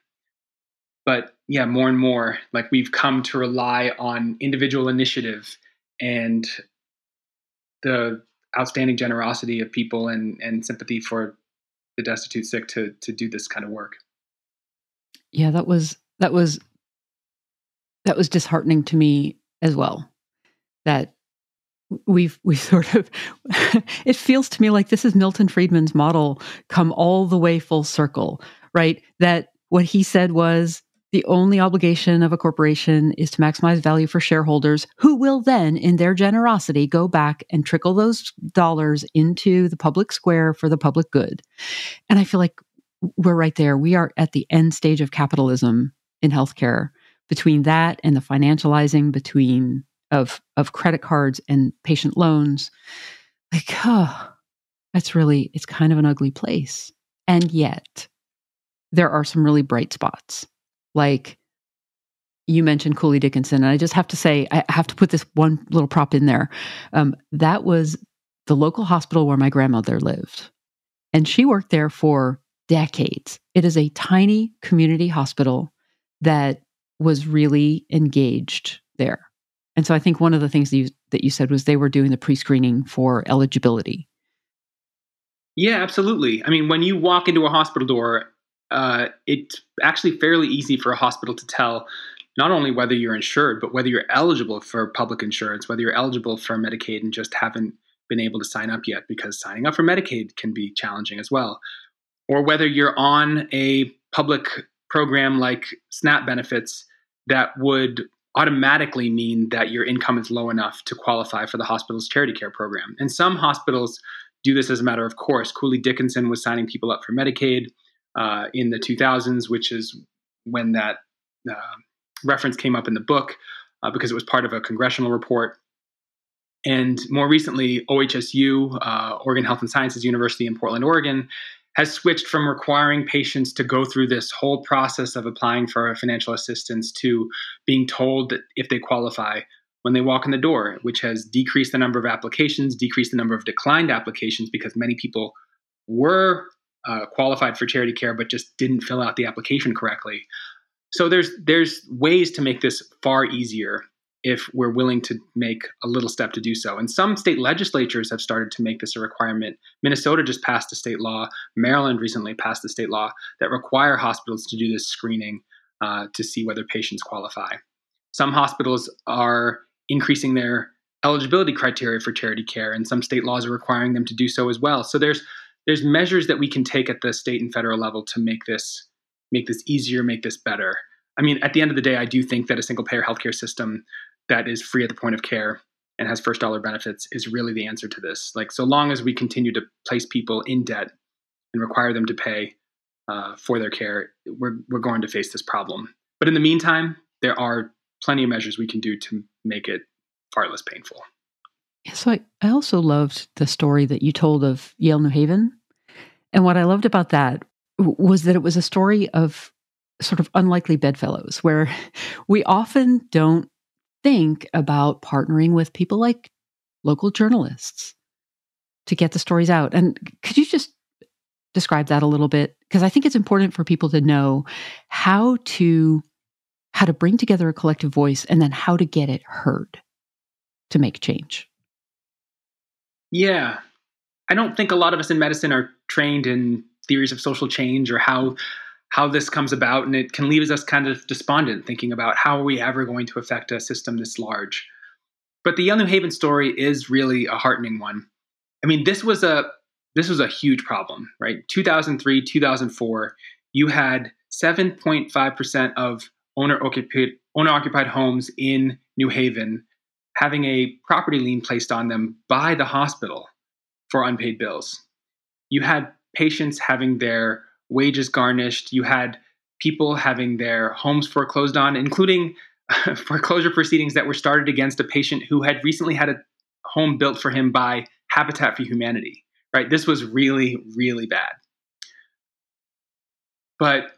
But yeah, more and more, like, we've come to rely on individual initiative and the outstanding generosity of people and, and sympathy for the destitute sick to to do this kind of work. Yeah, that was that was that was disheartening to me as well. That we've we sort of it feels to me like this is Milton Friedman's model come all the way full circle, right? That what he said was the only obligation of a corporation is to maximize value for shareholders, who will then, in their generosity, go back and trickle those dollars into the public square for the public good. And I feel like we're right there. We are at the end stage of capitalism in healthcare, between that and the financializing between of, of credit cards and patient loans. Like, oh, that's really, it's kind of an ugly place. And yet, there are some really bright spots. Like you mentioned Cooley Dickinson, and I just have to say, I have to put this one little prop in there. Um, that was the local hospital where my grandmother lived, and she worked there for decades. It is a tiny community hospital that was really engaged there. And so I think one of the things that you, that you said was they were doing the pre-screening for eligibility. Yeah, absolutely. I mean, when you walk into a hospital door, Uh, it's actually fairly easy for a hospital to tell not only whether you're insured, but whether you're eligible for public insurance, whether you're eligible for Medicaid and just haven't been able to sign up yet, because signing up for Medicaid can be challenging as well. Or whether you're on a public program like SNAP benefits that would automatically mean that your income is low enough to qualify for the hospital's charity care program. And some hospitals do this as a matter of course. Cooley Dickinson was signing people up for Medicaid Uh, in the two thousands, which is when that uh, reference came up in the book, uh, because it was part of a congressional report. And more recently, O H S U, uh, Oregon Health and Sciences University in Portland, Oregon, has switched from requiring patients to go through this whole process of applying for financial assistance to being told that if they qualify when they walk in the door, which has decreased the number of applications, decreased the number of declined applications, because many people were Uh, qualified for charity care, but just didn't fill out the application correctly. So there's there's ways to make this far easier if we're willing to make a little step to do so. And some state legislatures have started to make this a requirement. Minnesota just passed a state law. Maryland recently passed a state law that require hospitals to do this screening uh, to see whether patients qualify. Some hospitals are increasing their eligibility criteria for charity care, and some state laws are requiring them to do so as well. So there's There's measures that we can take at the state and federal level to make this make this easier, make this better. I mean, at the end of the day, I do think that a single-payer healthcare system that is free at the point of care and has first dollar benefits is really the answer to this. Like, so long as we continue to place people in debt and require them to pay uh, for their care, we're we're going to face this problem. But in the meantime, there are plenty of measures we can do to make it far less painful. So I, I also loved the story that you told of Yale New Haven. And what I loved about that was that it was a story of sort of unlikely bedfellows, where we often don't think about partnering with people like local journalists to get the stories out. And could you just describe that a little bit? Because I think it's important for people to know how to how to bring together a collective voice and then how to get it heard to make change. Yeah. I don't think a lot of us in medicine are trained in theories of social change or how how this comes about, and it can leave us kind of despondent thinking about how are we ever going to affect a system this large. But the Yale New Haven story is really a heartening one. I mean, this was a this was a huge problem, right? two thousand three, two thousand four, you had seven point five percent of owner-occupied, owner-occupied homes in New Haven having a property lien placed on them by the hospital for unpaid bills. You had patients having their wages garnished. You had people having their homes foreclosed on, including foreclosure proceedings that were started against a patient who had recently had a home built for him by Habitat for Humanity, right? This was really, really bad. But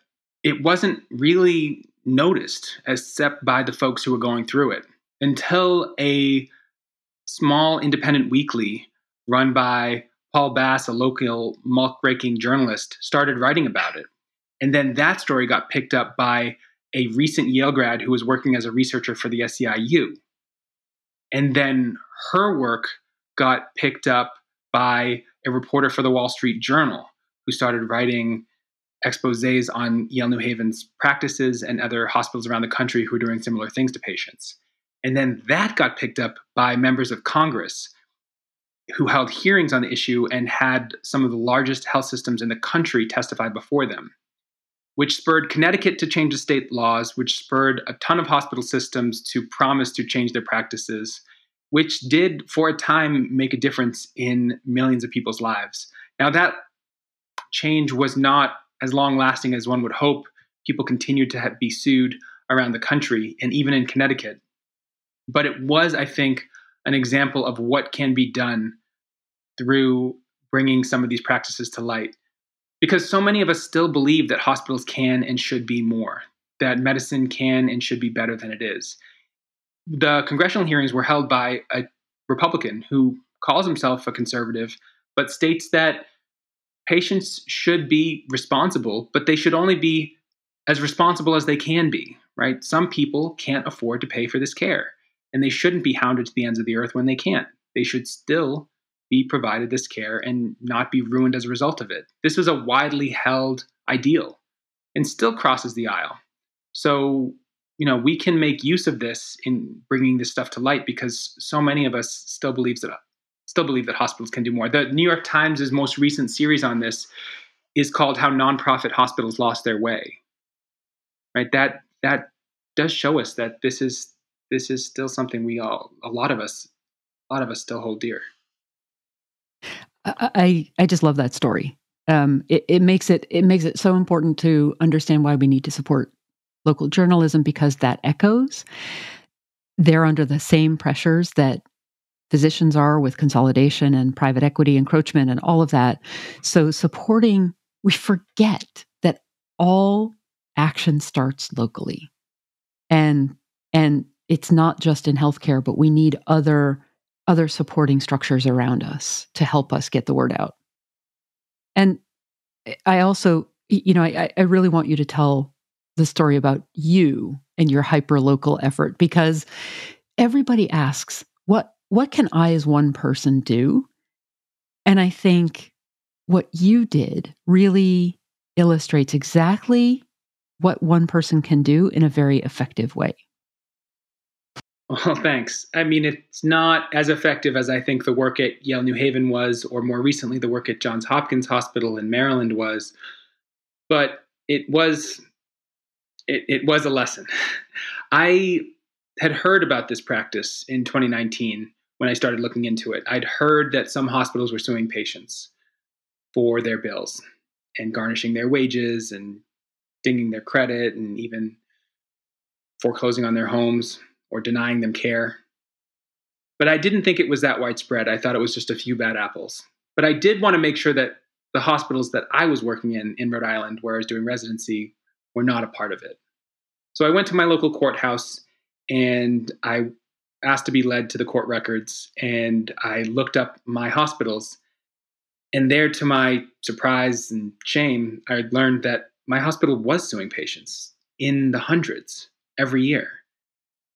it wasn't really noticed except by the folks who were going through it until a small independent weekly run by Paul Bass, a local malt-breaking journalist, started writing about it. And then that story got picked up by a recent Yale grad who was working as a researcher for the S E I U. And then her work got picked up by a reporter for the Wall Street Journal who started writing exposés on Yale New Haven's practices and other hospitals around the country who are doing similar things to patients. And then that got picked up by members of Congress who held hearings on the issue and had some of the largest health systems in the country testify before them, which spurred Connecticut to change the state laws, which spurred a ton of hospital systems to promise to change their practices, which did, for a time, make a difference in millions of people's lives. Now, that change was not as long-lasting as one would hope. People continued to have, be sued around the country and even in Connecticut. But it was, I think, an example of what can be done through bringing some of these practices to light. Because so many of us still believe that hospitals can and should be more, that medicine can and should be better than it is. The congressional hearings were held by a Republican who calls himself a conservative, but states that patients should be responsible, but they should only be as responsible as they can be, right? Some people can't afford to pay for this care, and they shouldn't be hounded to the ends of the earth when they can't. They should still be provided this care and not be ruined as a result of it. This was a widely held ideal and still crosses the aisle. So, you know, we can make use of this in bringing this stuff to light because so many of us still believes that, still believe that hospitals can do more. The New York Times' most recent series on this is called How Nonprofit Hospitals Lost Their Way. Right? That, that does show us that this is, this is still something we all, a lot of us, a lot of us still hold dear. I, I just love that story. Um, it, it makes it it makes it so important to understand why we need to support local journalism, because that echoes. They're under the same pressures that physicians are with consolidation and private equity encroachment and all of that. So supporting, we forget that all action starts locally, and and it's not just in healthcare, but we need other. other supporting structures around us to help us get the word out. And I also, you know, I, I really want you to tell the story about you and your hyper-local effort, because everybody asks, what, what can I as one person do? And I think what you did really illustrates exactly what one person can do in a very effective way. Well, thanks. I mean, it's not as effective as I think the work at Yale New Haven was, or more recently, the work at Johns Hopkins Hospital in Maryland was, but it was, it, it was a lesson. I had heard about this practice in twenty nineteen when I started looking into it. I'd heard that some hospitals were suing patients for their bills and garnishing their wages and dinging their credit and even foreclosing on their homes or denying them care. But I didn't think it was that widespread. I thought it was just a few bad apples. But I did want to make sure that the hospitals that I was working in in Rhode Island, where I was doing residency, were not a part of it. So I went to my local courthouse and I asked to be led to the court records, and I looked up my hospitals. And there, to my surprise and shame, I learned that my hospital was suing patients in the hundreds every year.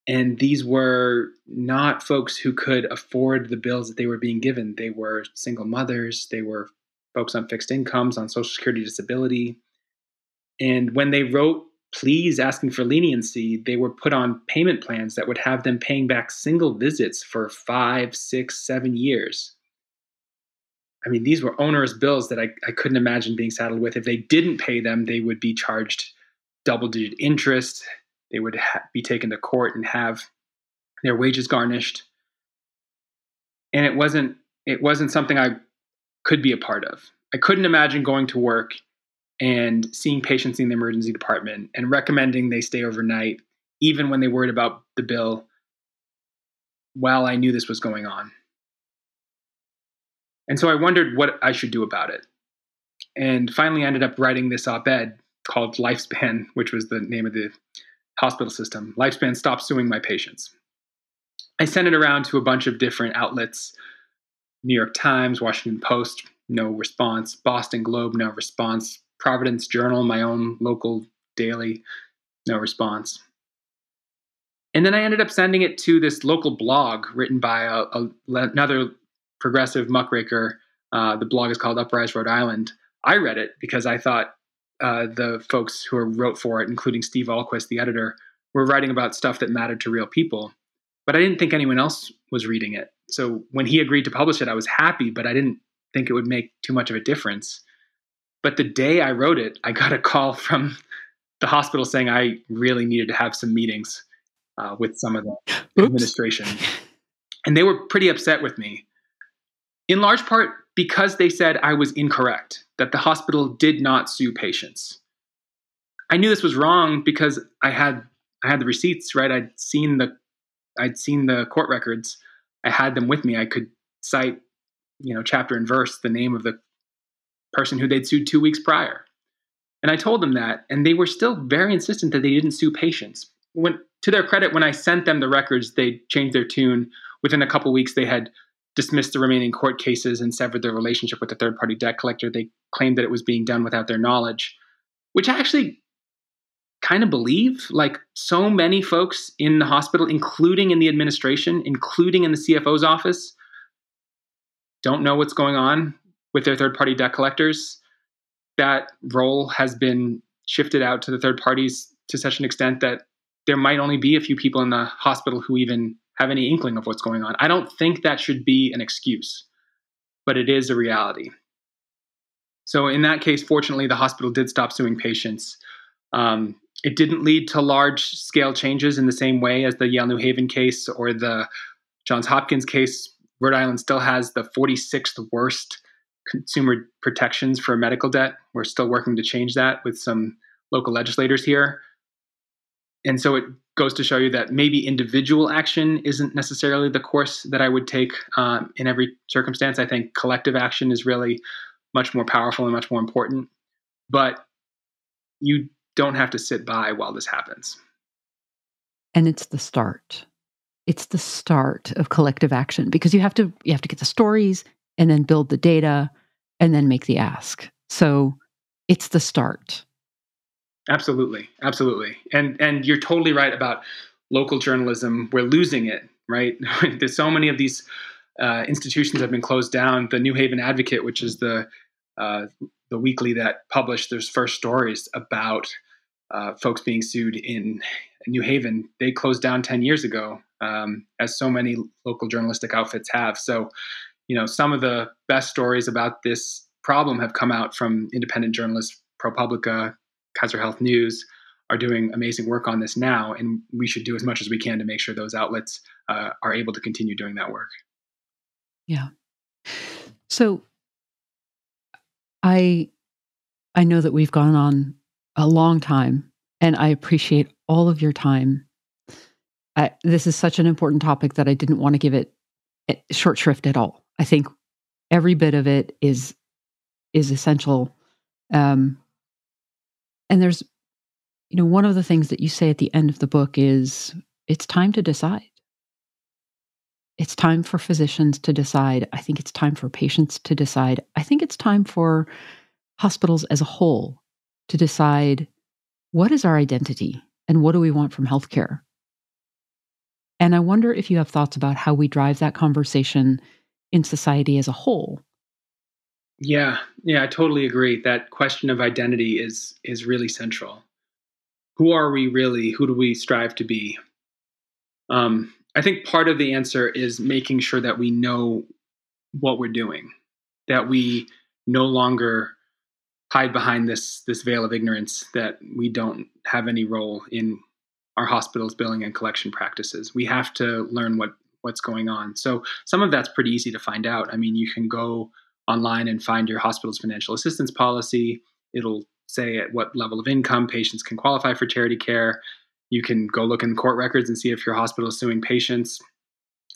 And these were not folks who could afford the bills that they were being given. They were single mothers. They were folks on fixed incomes, on Social Security disability. And when they wrote pleas asking for leniency, they were put on payment plans that would have them paying back single visits for five, six, seven years. I mean, these were onerous bills that I, I couldn't imagine being saddled with. If they didn't pay them, they would be charged double-digit interest. They would ha- be taken to court and have their wages garnished. And it wasn't it wasn't something I could be a part of. I couldn't imagine going to work and seeing patients in the emergency department and recommending they stay overnight, even when they worried about the bill, while I knew this was going on. And so I wondered what I should do about it. And finally I ended up writing this op-ed called Lifespan, which was the name of the hospital system. Lifespan, Stop Suing My Patients. I sent it around to a bunch of different outlets, New York Times, Washington Post, no response, Boston Globe, no response, Providence Journal, my own local daily, no response. And then I ended up sending it to this local blog written by a, a, another progressive muckraker. Uh, the blog is called Uprise Rhode Island. I read it because I thought uh, the folks who wrote for it, including Steve Alquist, the editor, were writing about stuff that mattered to real people. But I didn't think anyone else was reading it. So when he agreed to publish it, I was happy, but I didn't think it would make too much of a difference. But the day I wrote it, I got a call from the hospital saying I really needed to have some meetings uh, with some of the Oops. administration. And they were pretty upset with me, in large part because they said I was incorrect, that the hospital did not sue patients. I knew this was wrong because I had I had the receipts, right? I'd seen the I'd seen the court records. I had them with me. I could cite, you know, chapter and verse, the name of the person who they'd sued two weeks prior. And I told them that, and they were still very insistent that they didn't sue patients. When, to their credit, when I sent them the records, they changed their tune. Within a couple of weeks, they had dismissed the remaining court cases and severed their relationship with the third-party debt collector. They claimed that it was being done without their knowledge, which I actually kind of believe. Like, so many folks in the hospital, including in the administration, including in the C F O's office, don't know what's going on with their third-party debt collectors. That role has been shifted out to the third parties to such an extent that there might only be a few people in the hospital who even have any inkling of what's going on. I don't think that should be an excuse, but it is a reality. So in that case, fortunately, the hospital did stop suing patients. Um, it didn't lead to large-scale changes in the same way as the Yale New Haven case or the Johns Hopkins case. Rhode Island still has the forty-sixth worst consumer protections for medical debt. We're still working to change that with some local legislators here. And so it goes to show you that maybe individual action isn't necessarily the course that I would take um, in every circumstance. I think collective action is really much more powerful and much more important. But you don't have to sit by while this happens. And it's the start. It's the start of collective action, because you have to you have to get the stories, and then build the data, and then make the ask. So it's the start. Absolutely. Absolutely. And and you're totally right about local journalism. We're losing it, right? There's so many of these uh, institutions have been closed down. The New Haven Advocate, which is the uh, the weekly that published those first stories about uh, folks being sued in New Haven, they closed down ten years ago, um, as so many local journalistic outfits have. So, you know, some of the best stories about this problem have come out from independent journalists. ProPublica, Kaiser Health News are doing amazing work on this now, and we should do as much as we can to make sure those outlets uh, are able to continue doing that work. Yeah. So I I know that we've gone on a long time, and I appreciate all of your time. I, this is such an important topic that I didn't want to give it short shrift at all. I think every bit of it is is essential. Um, and there's, you know, one of the things that you say at the end of the book is, it's time to decide. It's time for physicians to decide. I think it's time for patients to decide. I think it's time for hospitals as a whole to decide, what is our identity and what do we want from healthcare? And I wonder if you have thoughts about how we drive that conversation in society as a whole. Yeah, yeah, I totally agree. That question of identity is is really central. Who are we really? Who do we strive to be? Um, I think part of the answer is making sure that we know what we're doing. that we no longer hide behind this this veil of ignorance that we don't have any role in our hospitals' billing and collection practices. We have to learn what what's going on. So some of that's pretty easy to find out. I mean, you can go online and find your hospital's financial assistance policy. It'll say at what level of income patients can qualify for charity care. You can go look in court records and see if your hospital is suing patients.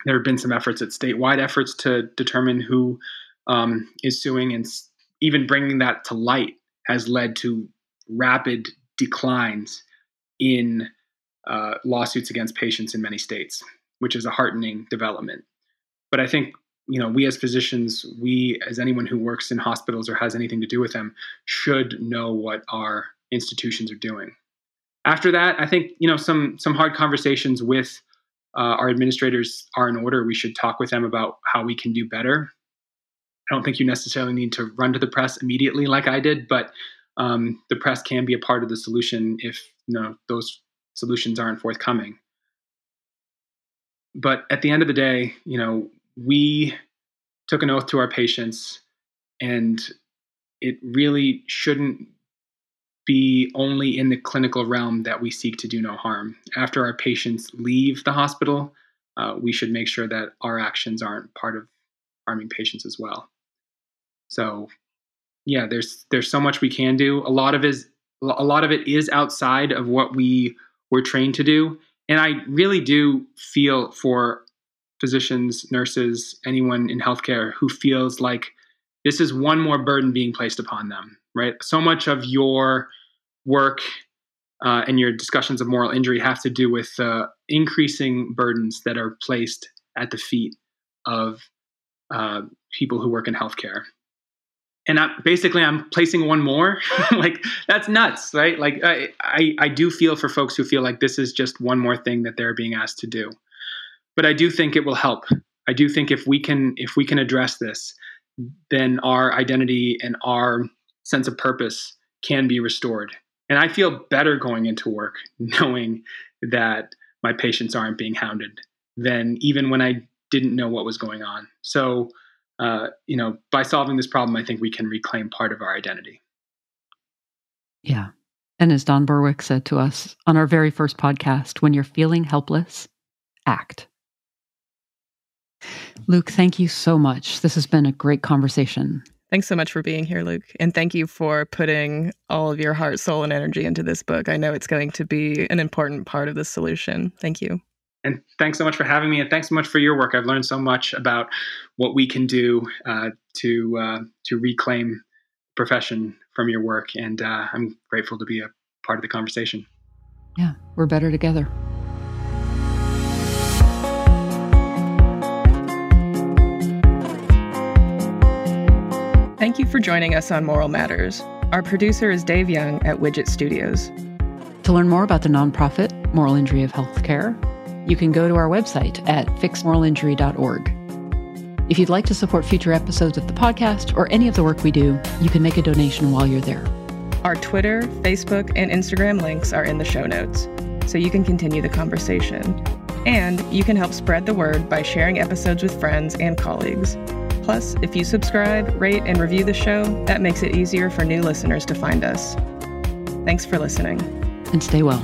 There have been some efforts at statewide efforts to determine who um, is suing, and even bringing that to light has led to rapid declines in uh, lawsuits against patients in many states, which is a heartening development. But I think, you know, we as physicians, we as anyone who works in hospitals or has anything to do with them, should know what our institutions are doing. After that, I think, you know, some some hard conversations with uh, our administrators are in order. We should talk with them about how we can do better. I don't think you necessarily need to run to the press immediately like I did, but um, the press can be a part of the solution if, you know, those solutions aren't forthcoming. But at the end of the day, you know, we took an oath to our patients, and it really shouldn't be only in the clinical realm that we seek to do no harm. After our patients leave the hospital, uh, we should make sure that our actions aren't part of harming patients as well. So, yeah, there's there's so much we can do. A lot of is a lot of it is outside of what we were trained to do, and I really do feel for physicians, nurses, anyone in healthcare who feels like this is one more burden being placed upon them. Right? So much of your work uh, and your discussions of moral injury have to do with uh, increasing burdens that are placed at the feet of uh, people who work in healthcare. And I, basically, I'm placing one more. Like, that's nuts, right? Like, I, I, I do feel for folks who feel like this is just one more thing that they're being asked to do. But I do think it will help. I do think if we can, if we can address this, then our identity and our sense of purpose can be restored. And I feel better going into work knowing that my patients aren't being hounded than even when I didn't know what was going on. So, uh, you know, by solving this problem, I think we can reclaim part of our identity. Yeah. And as Don Berwick said to us on our very first podcast, when you're feeling helpless, act. Luke, thank you so much. This has been a great conversation. Thanks so much for being here, Luke. And thank you for putting all of your heart, soul, and energy into this book. I know it's going to be an important part of the solution. Thank you. And thanks so much for having me. And thanks so much for your work. I've learned so much about what we can do uh, to uh, to reclaim profession from your work. And uh, I'm grateful to be a part of the conversation. Yeah, we're better together. Thank you for joining us on Moral Matters. Our producer is Dave Young at Widget Studios. To learn more about the nonprofit Moral Injury of Healthcare, you can go to our website at fix moral injury dot org. If you'd like to support future episodes of the podcast or any of the work we do, you can make a donation while you're there. Our Twitter, Facebook, and Instagram links are in the show notes, so you can continue the conversation. And you can help spread the word by sharing episodes with friends and colleagues. Plus, if you subscribe, rate, and review the show, that makes it easier for new listeners to find us. Thanks for listening. And stay well.